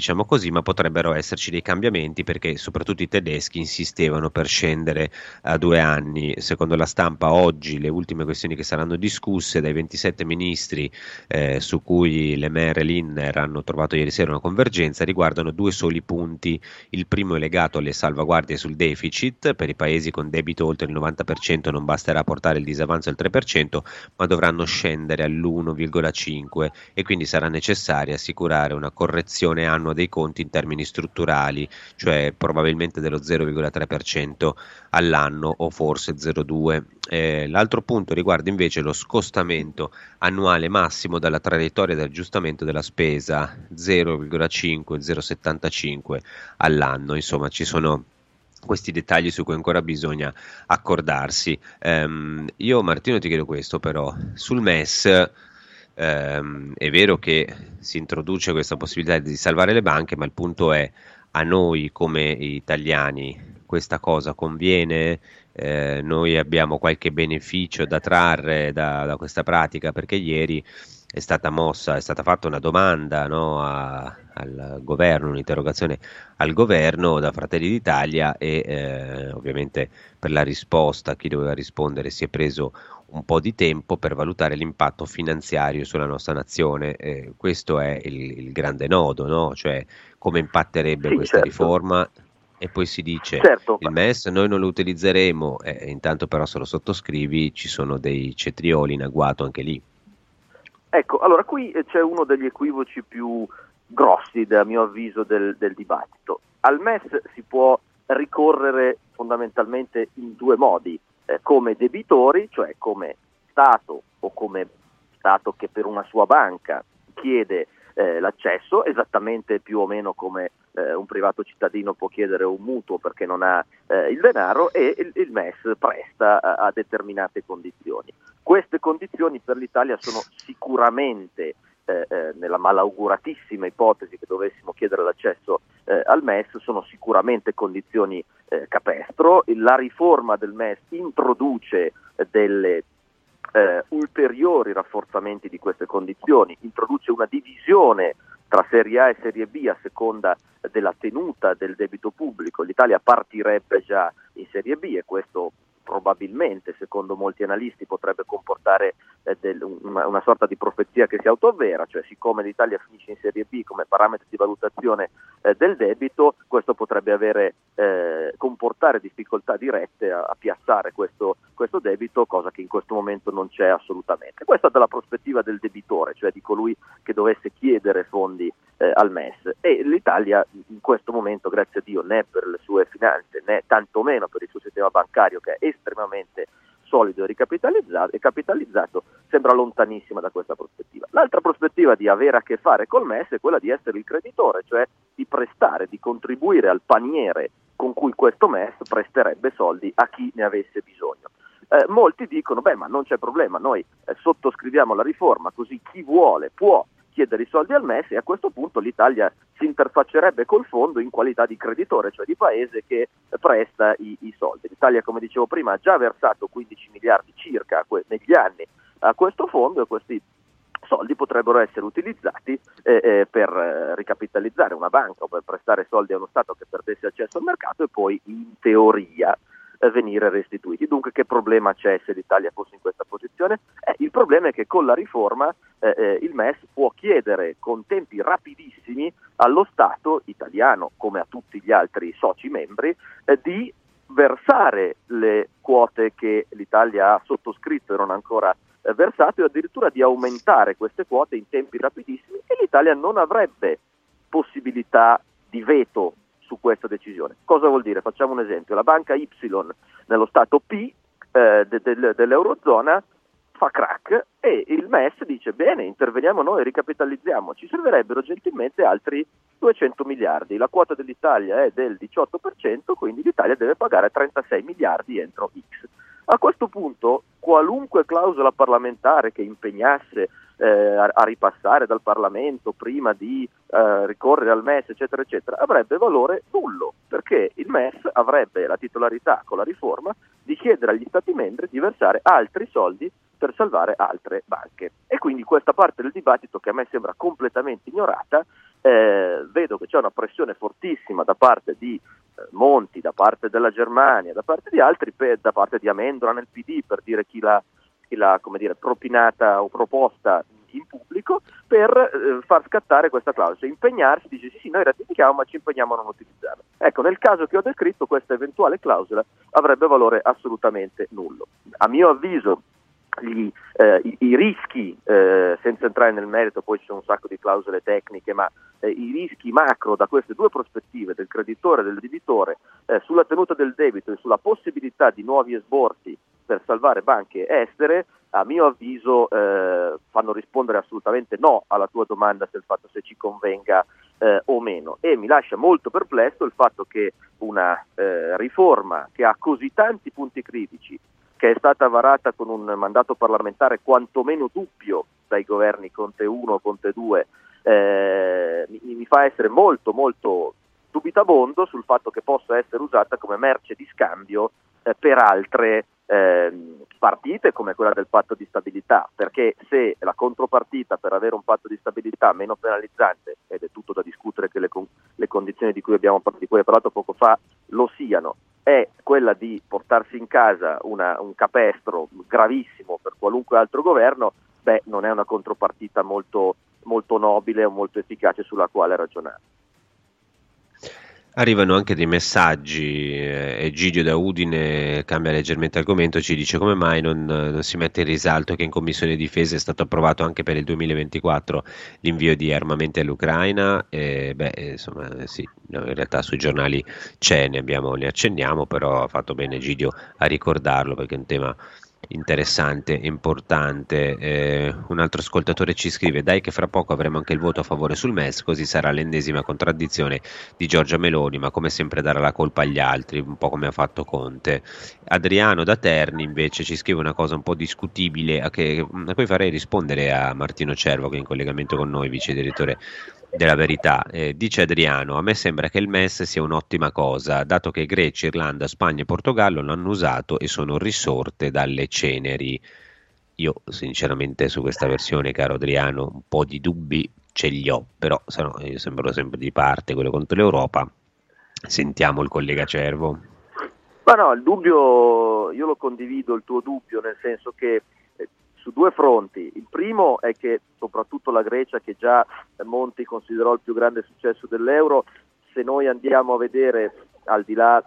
ma potrebbero esserci dei cambiamenti perché soprattutto i tedeschi insistevano per scendere a 2 anni. Secondo la stampa oggi le ultime questioni che saranno discusse dai 27 ministri su cui Le Maire e Lindner hanno trovato ieri sera una convergenza riguardano 2 soli punti. Il primo è legato alle salvaguardie sul deficit. Per i paesi con debito oltre il 90% non basterà portare il disavanzo al 3%, ma dovranno scendere all'1,5% e quindi sarà necessario assicurare una correzione annua dei conti in termini strutturali, cioè probabilmente dello 0,3% all'anno o forse 0,2%. L'altro punto riguarda invece lo scostamento annuale massimo dalla traiettoria di aggiustamento della spesa, 0,5-0,75 all'anno. Ci sono questi dettagli su cui ancora bisogna accordarsi. Io Martino ti chiedo questo però, sul MES è vero che si introduce questa possibilità di salvare le banche, ma il punto è: a noi come italiani questa cosa conviene? Noi abbiamo qualche beneficio da trarre da questa pratica? Perché ieri è stata fatta una domanda al governo, un'interrogazione al governo da Fratelli d'Italia e ovviamente per la risposta, chi doveva rispondere si è preso un po' di tempo per valutare l'impatto finanziario sulla nostra nazione. Questo è il grande nodo, cioè come impatterebbe questa riforma. E poi si dice il MES noi non lo utilizzeremo, intanto però se lo sottoscrivi ci sono dei cetrioli in agguato anche lì. Ecco, allora qui c'è uno degli equivoci più grossi, a mio avviso, del dibattito. Al MES si può ricorrere fondamentalmente in 2 modi, come debitori, cioè come Stato o come Stato che per una sua banca chiede l'accesso, esattamente più o meno come un privato cittadino può chiedere un mutuo perché non ha il denaro, e il MES presta a determinate condizioni. Queste condizioni per l'Italia sono sicuramente, nella malauguratissima ipotesi che dovessimo chiedere l'accesso al MES, sono sicuramente condizioni capestro. La riforma del MES introduce delle ulteriori rafforzamenti di queste condizioni, introduce una divisione tra Serie A e Serie B a seconda della tenuta del debito pubblico. L'Italia partirebbe già in Serie B e questo probabilmente, secondo molti analisti, potrebbe comportare una sorta di profezia che si autoavvera, cioè siccome l'Italia finisce in Serie B come parametro di valutazione del debito, questo potrebbe comportare difficoltà dirette a piazzare questo debito, cosa che in questo momento non c'è assolutamente. Questa dalla prospettiva del debitore, cioè di colui che dovesse chiedere fondi al MES, e l'Italia in questo momento, grazie a Dio, né per le sue finanze né tantomeno per il suo sistema bancario, che è estremamente solido e capitalizzato, sembra lontanissima da questa prospettiva. L'altra prospettiva di avere a che fare col MES è quella di essere il creditore, cioè di prestare, di contribuire al paniere con cui questo MES presterebbe soldi a chi ne avesse bisogno. Molti dicono: ma non c'è problema, noi sottoscriviamo la riforma, così chi vuole può chiedere i soldi al MES, e a questo punto l'Italia si interfaccerebbe col fondo in qualità di creditore, cioè di paese che presta i soldi. L'Italia, come dicevo prima, ha già versato 15 miliardi circa negli anni a questo fondo, e questi soldi potrebbero essere utilizzati per ricapitalizzare una banca o per prestare soldi a uno Stato che perdesse accesso al mercato e poi, in teoria, venire restituiti. Dunque, che problema c'è se l'Italia fosse in questa posizione? Il problema è che con la riforma il MES può chiedere con tempi rapidissimi allo Stato italiano, come a tutti gli altri soci membri, di versare le quote che l'Italia ha sottoscritto e non ancora versato, e addirittura di aumentare queste quote in tempi rapidissimi, e l'Italia non avrebbe possibilità di veto su questa decisione. Cosa vuol dire? Facciamo un esempio: la banca Y nello stato P dell'Eurozona fa crack e il MES dice: bene, interveniamo noi, ricapitalizziamo, ci servirebbero gentilmente altri 200 miliardi, la quota dell'Italia è del 18%, quindi l'Italia deve pagare 36 miliardi entro X. A questo punto qualunque clausola parlamentare che impegnasse a ripassare dal Parlamento prima di ricorrere al MES, eccetera eccetera, avrebbe valore nullo, perché il MES avrebbe la titolarità, con la riforma, di chiedere agli Stati membri di versare altri soldi per salvare altre banche. E quindi questa parte del dibattito, che a me sembra completamente ignorata, vedo che c'è una pressione fortissima da parte di Monti, da parte della Germania, da parte di altri, da parte di Amendola nel PD, per dire chi l'ha come dire propinata o proposta in pubblico, per far scattare questa clausola. Impegnarsi, dice sì, noi ratifichiamo ma ci impegniamo a non utilizzarla. Ecco, nel caso che ho descritto, questa eventuale clausola avrebbe valore assolutamente nullo. A mio avviso i rischi, senza entrare nel merito, poi ci sono un sacco di clausole tecniche, ma i rischi macro da queste due prospettive, del creditore e del debitore, sulla tenuta del debito e sulla possibilità di nuovi esborsi per salvare banche estere, a mio avviso fanno rispondere assolutamente no alla tua domanda sul fatto se ci convenga o meno. E mi lascia molto perplesso il fatto che una riforma che ha così tanti punti critici, che è stata varata con un mandato parlamentare quantomeno dubbio dai governi Conte 1, Conte 2, mi fa essere molto molto dubitabondo sul fatto che possa essere usata come merce di scambio per altre partite, come quella del patto di stabilità, perché se la contropartita per avere un patto di stabilità meno penalizzante, ed è tutto da discutere che le condizioni di cui ho parlato poco fa lo siano, è quella di portarsi in casa un capestro gravissimo per qualunque altro governo, non è una contropartita molto, molto nobile o molto efficace sulla quale ragionare. Arrivano anche dei messaggi. Egidio da Udine cambia leggermente argomento, ci dice: come mai non si mette in risalto che in Commissione Difesa è stato approvato anche per il 2024 l'invio di armamenti all'Ucraina? Insomma, sì, no, in realtà sui giornali c'è, ne accenniamo, però ha fatto bene Egidio a ricordarlo, perché è un tema interessante, importante. Un altro ascoltatore ci scrive: dai che fra poco avremo anche il voto a favore sul MES, così sarà l'ennesima contraddizione di Giorgia Meloni, ma come sempre darà la colpa agli altri, un po' come ha fatto Conte. Adriano da Terni invece ci scrive una cosa un po' discutibile, a cui farei rispondere a Martino Cervo, che è in collegamento con noi, vice direttore della Verità. Dice Adriano: a me sembra che il MES sia un'ottima cosa, dato che Grecia, Irlanda, Spagna e Portogallo l'hanno usato e sono risorte dalle ceneri. Io sinceramente su questa versione, caro Adriano, un po' di dubbi ce li ho, però se no, io sembro sempre di parte, quello contro l'Europa. Sentiamo il collega Cervo. Ma no, il dubbio, io lo condivido, il tuo dubbio, nel senso che su due fronti. Il primo è che soprattutto la Grecia, che già Monti considerò il più grande successo dell'euro, se noi andiamo a vedere, al di là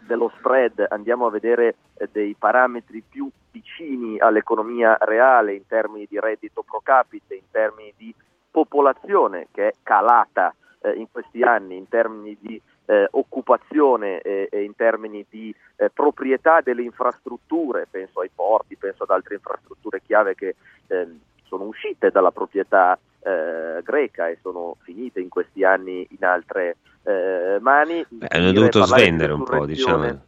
dello spread, andiamo a vedere dei parametri più vicini all'economia reale in termini di reddito pro capite, in termini di popolazione che è calata in questi anni, in termini di occupazione e in termini di proprietà delle infrastrutture, penso ai porti, penso ad altre infrastrutture chiave che sono uscite dalla proprietà greca e sono finite in questi anni in altre mani. Hanno dovuto svendere un po', diciamo.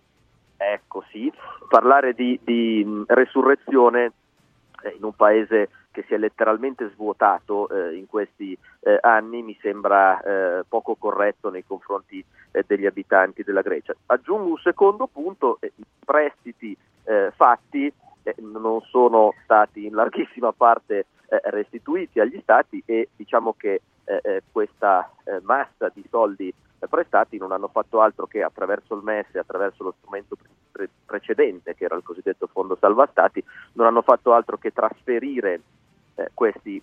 Ecco, sì, parlare di resurrezione in un paese che si è letteralmente svuotato in questi anni mi sembra poco corretto nei confronti degli abitanti della Grecia. Aggiungo un secondo punto, i prestiti fatti non sono stati in larghissima parte restituiti agli stati e diciamo che questa massa di soldi prestati non hanno fatto altro che attraverso il MES, attraverso lo strumento precedente che era il cosiddetto fondo salva stati, non hanno fatto altro che trasferire questi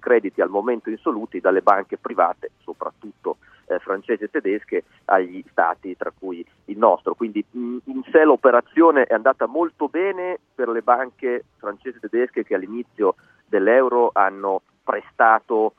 crediti al momento insoluti dalle banche private, soprattutto francesi e tedesche, agli stati tra cui il nostro. Quindi in sé l'operazione è andata molto bene per le banche francesi e tedesche che all'inizio dell'euro hanno prestato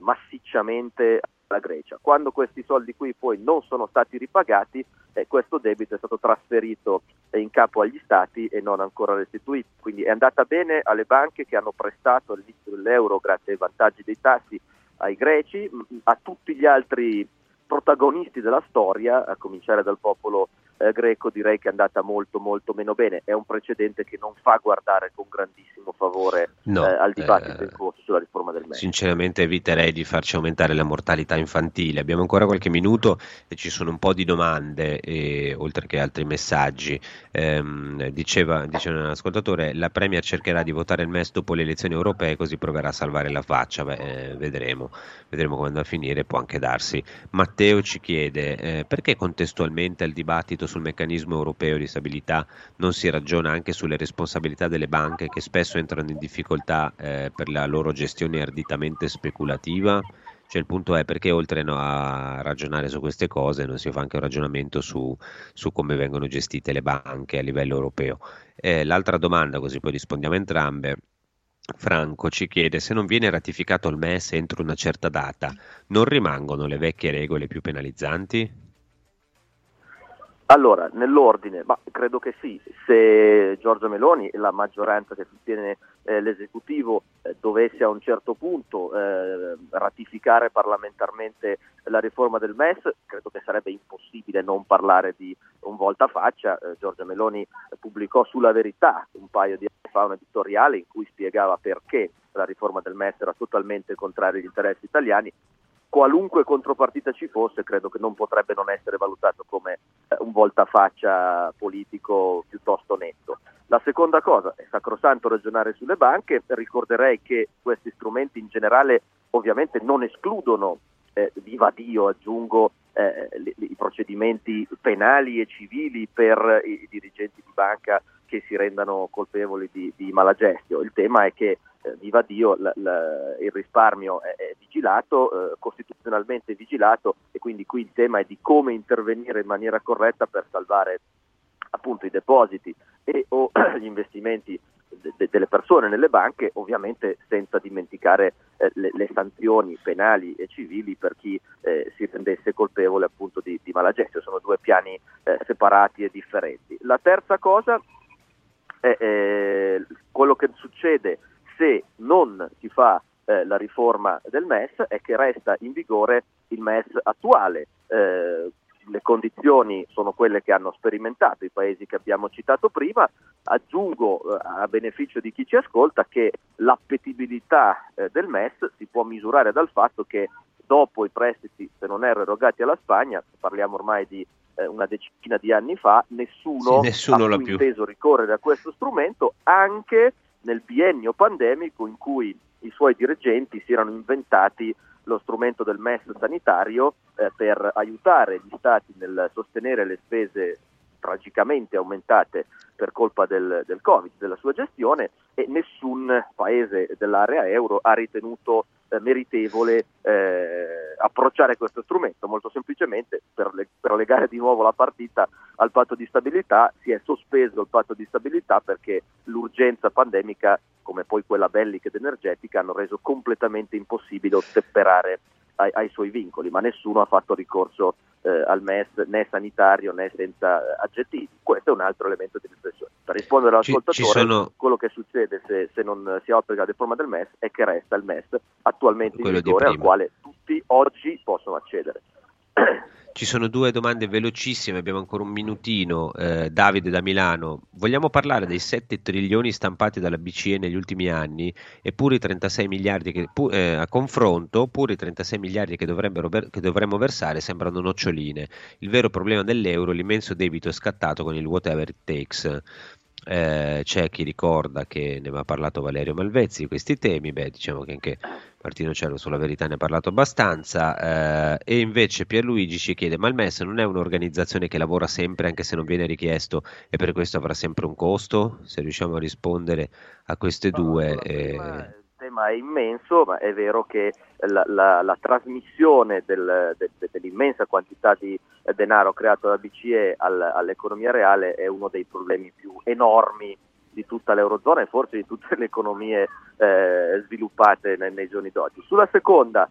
massicciamente la Grecia. Quando questi soldi qui poi non sono stati ripagati, questo debito è stato trasferito in capo agli stati e non ancora restituito. Quindi è andata bene alle banche che hanno prestato all'inizio dell'euro grazie ai vantaggi dei tassi ai greci, a tutti gli altri protagonisti della storia, a cominciare dal popolo greco direi che è andata molto molto meno bene. È un precedente che non fa guardare con grandissimo favore al dibattito in corso sulla riforma del MES. Sinceramente eviterei di farci aumentare la mortalità infantile. Abbiamo ancora qualche minuto e ci sono un po' di domande e, oltre che altri messaggi. Diceva un ascoltatore, la Premier cercherà di votare il MES dopo le elezioni europee così proverà a salvare la faccia. Beh, vedremo come andrà a finire, può anche darsi. Matteo ci chiede perché contestualmente al dibattito sul meccanismo europeo di stabilità non si ragiona anche sulle responsabilità delle banche che spesso entrano in difficoltà per la loro gestione arditamente speculativa? Cioè il punto è perché oltre a ragionare su queste cose non si fa anche un ragionamento su come vengono gestite le banche a livello europeo. L'altra domanda, così poi rispondiamo a entrambe. Franco ci chiede se non viene ratificato il MES entro una certa data, non rimangono le vecchie regole più penalizzanti? Allora, nell'ordine, ma credo che sì, se Giorgia Meloni e la maggioranza che sostiene l'esecutivo dovesse a un certo punto ratificare parlamentarmente la riforma del MES, credo che sarebbe impossibile non parlare di un voltafaccia. Giorgia Meloni pubblicò sulla Verità un paio di anni fa un editoriale in cui spiegava perché la riforma del MES era totalmente contraria agli interessi italiani. Qualunque contropartita ci fosse, credo che non potrebbe non essere valutato come un voltafaccia politico piuttosto netto. La seconda cosa, è sacrosanto ragionare sulle banche, ricorderei che questi strumenti in generale ovviamente non escludono, viva Dio, aggiungo, i procedimenti penali e civili per i dirigenti di banca che si rendano colpevoli di malagestio. Il tema è che viva Dio, il risparmio è vigilato, costituzionalmente vigilato, e quindi qui il tema è di come intervenire in maniera corretta per salvare appunto i depositi e o gli investimenti delle persone nelle banche, ovviamente senza dimenticare le sanzioni penali e civili per chi si rendesse colpevole appunto di malagestio. Sono due piani separati e differenti. La terza cosa è quello che succede se non si fa la riforma del MES è che resta in vigore il MES attuale. Le condizioni sono quelle che hanno sperimentato i paesi che abbiamo citato prima. Aggiungo a beneficio di chi ci ascolta che l'appetibilità del MES si può misurare dal fatto che dopo i prestiti, se non erro, erogati alla Spagna, parliamo ormai di una decina di anni fa, nessuno ha più inteso ricorrere a questo strumento, anche nel biennio pandemico in cui i suoi dirigenti si erano inventati lo strumento del MES sanitario per aiutare gli stati nel sostenere le spese tragicamente aumentate per colpa del Covid, della sua gestione, e nessun paese dell'area euro ha ritenuto meritevole approcciare questo strumento. Molto semplicemente, per legare di nuovo la partita al patto di stabilità, si è sospeso il patto di stabilità perché l'urgenza pandemica, come poi quella bellica ed energetica, hanno reso completamente impossibile ottemperare ai suoi vincoli, ma nessuno ha fatto ricorso al MES, né sanitario né senza aggettivi. Questo è un altro elemento di riflessione. Per rispondere all'ascoltatore, quello che succede se non si applica la riforma del MES è che resta il MES attualmente in vigore, al quale tutti oggi possono accedere. Ci sono due domande velocissime, abbiamo ancora un minutino. Davide da Milano: vogliamo parlare dei 7 trilioni stampati dalla BCE negli ultimi anni e pure i 36 miliardi che, a confronto, pure i 36 miliardi che dovremmo versare sembrano noccioline. Il vero problema dell'euro è l'immenso debito scattato con il whatever it takes. C'è chi ricorda che ne aveva parlato Valerio Malvezzi di questi temi, diciamo che anche Martino Cervo sulla verità ne ha parlato abbastanza, e invece Pierluigi ci chiede: ma il MES non è un'organizzazione che lavora sempre anche se non viene richiesto e per questo avrà sempre un costo? Se riusciamo a rispondere a queste due... Il tema è immenso, ma è vero che la trasmissione dell'immensa quantità di denaro creato dalla BCE all'economia reale è uno dei problemi più enormi di tutta l'Eurozona e forse di tutte le economie sviluppate nei giorni d'oggi. Sulla seconda,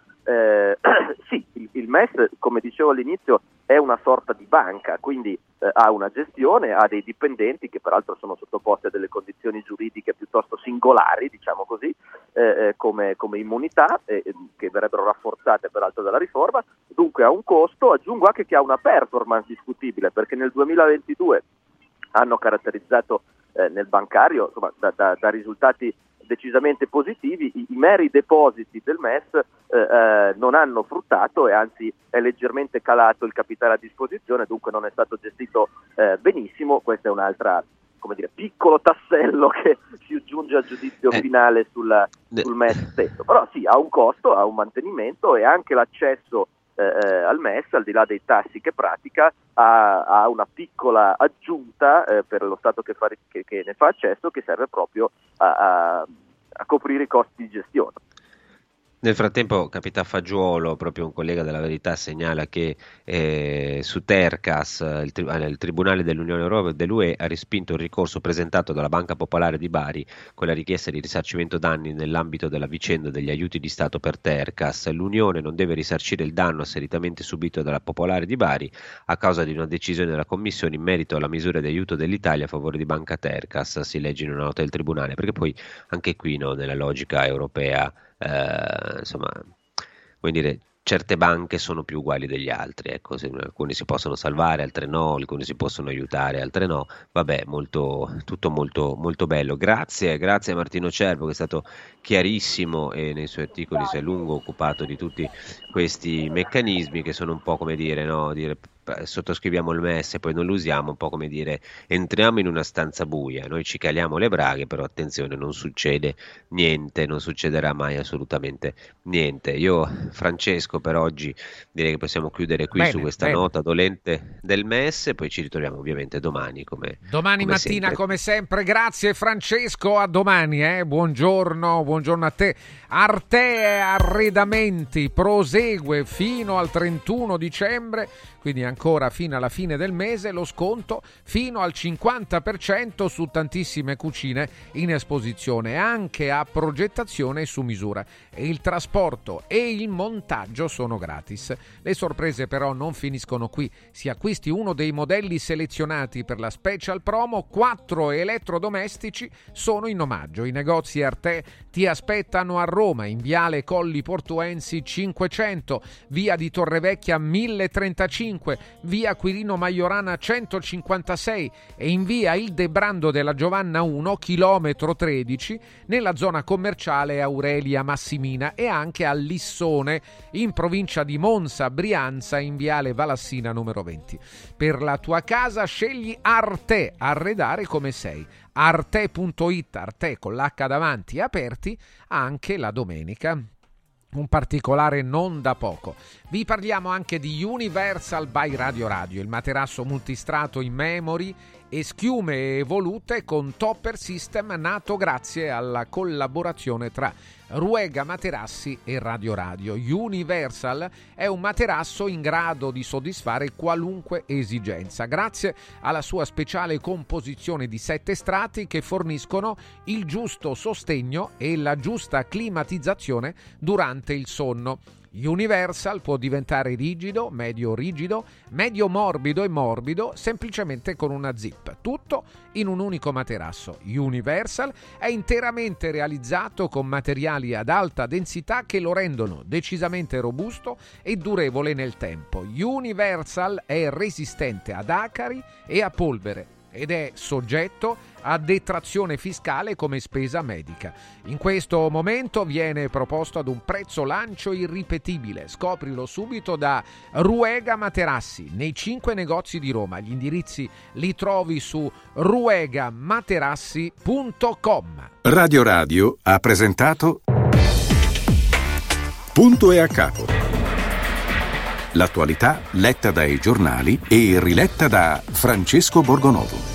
sì, il MES, come dicevo all'inizio, è una sorta di banca, quindi ha una gestione, ha dei dipendenti che peraltro sono sottoposti a delle condizioni giuridiche piuttosto singolari, diciamo così, come immunità, che verrebbero rafforzate peraltro dalla riforma, dunque ha un costo. Aggiungo anche che ha una performance discutibile, perché nel 2022 hanno caratterizzato nel bancario, insomma, da risultati decisamente positivi, i meri depositi del MES non hanno fruttato e anzi è leggermente calato il capitale a disposizione, dunque non è stato gestito benissimo. Questa è un'altra, come dire, piccolo tassello che si giunge al giudizio finale sul MES stesso, però sì, ha un costo, ha un mantenimento e anche l'accesso al MES, al di là dei tassi che pratica, ha una piccola aggiunta per lo Stato che ne fa accesso, che serve proprio a coprire i costi di gestione. Nel frattempo Capità Fagiolo, proprio un collega della Verità, segnala che su Tercas il Tribunale dell'Unione Europea e dell'UE ha respinto il ricorso presentato dalla Banca Popolare di Bari con la richiesta di risarcimento danni nell'ambito della vicenda degli aiuti di Stato per Tercas. L'Unione non deve risarcire il danno asseritamente subito dalla Popolare di Bari a causa di una decisione della Commissione in merito alla misura di aiuto dell'Italia a favore di Banca Tercas, si legge in una nota del Tribunale, perché poi anche qui, no, nella logica europea, insomma, vuol dire, certe banche sono più uguali degli altri, ecco, alcune si possono salvare, altre no, alcune si possono aiutare, altre no. Vabbè, tutto molto, molto bello. Grazie a Martino Cervo, che è stato chiarissimo e nei suoi articoli si è a lungo occupato di tutti questi meccanismi che sono un po' come dire, no, sottoscriviamo il MES e poi non lo usiamo, un po' come dire entriamo in una stanza buia, noi ci caliamo le braghe, però attenzione, non succede niente, non succederà mai assolutamente niente. Io, Francesco, per oggi direi che possiamo chiudere qui, bene, su questa nota dolente del MES, e poi ci ritroviamo ovviamente domani come mattina sempre. Come sempre, grazie Francesco, a domani, buongiorno a te. Arte Arredamenti prosegue fino al 31 dicembre, quindi ancora fino alla fine del mese, lo sconto fino al 50% su tantissime cucine in esposizione, anche a progettazione su misura. Il trasporto e il montaggio sono gratis. Le sorprese però non finiscono qui. Si acquisti uno dei modelli selezionati per la special promo, 4 elettrodomestici sono in omaggio. I negozi Arte ti aspettano a Roma, in Viale Colli Portuensi 500, Via di Torrevecchia 1035, Via Quirino Maiorana 156 e in Via Il Debrando della Giovanna 1 chilometro 13, nella zona commerciale Aurelia Massimina, e anche a Lissone in provincia di Monza Brianza, in Viale Valassina numero 20. Per la tua casa scegli Arte, arredare come sei. Arte.it, Arte con l'H davanti, aperti anche la domenica. Un particolare non da poco. Vi parliamo anche di Universal by Radio Radio, il materasso multistrato in memory e schiume evolute con topper system, nato grazie alla collaborazione tra Ruega Materassi e Radio Radio. Universal è un materasso in grado di soddisfare qualunque esigenza grazie alla sua speciale composizione di 7 strati che forniscono il giusto sostegno e la giusta climatizzazione durante il sonno. Universal può diventare rigido, medio morbido e morbido semplicemente con una zip, tutto in un unico materasso. Universal è interamente realizzato con materiali ad alta densità che lo rendono decisamente robusto e durevole nel tempo. Universal è resistente ad acari e a polvere ed è soggetto a detrazione fiscale come spesa medica. In questo momento viene proposto ad un prezzo lancio irripetibile. Scoprilo subito da Ruega Materassi nei 5 negozi di Roma. Gli indirizzi li trovi su ruegamaterassi.com. Radio Radio ha presentato Punto e a Capo. L'attualità letta dai giornali e riletta da Francesco Borgonovo.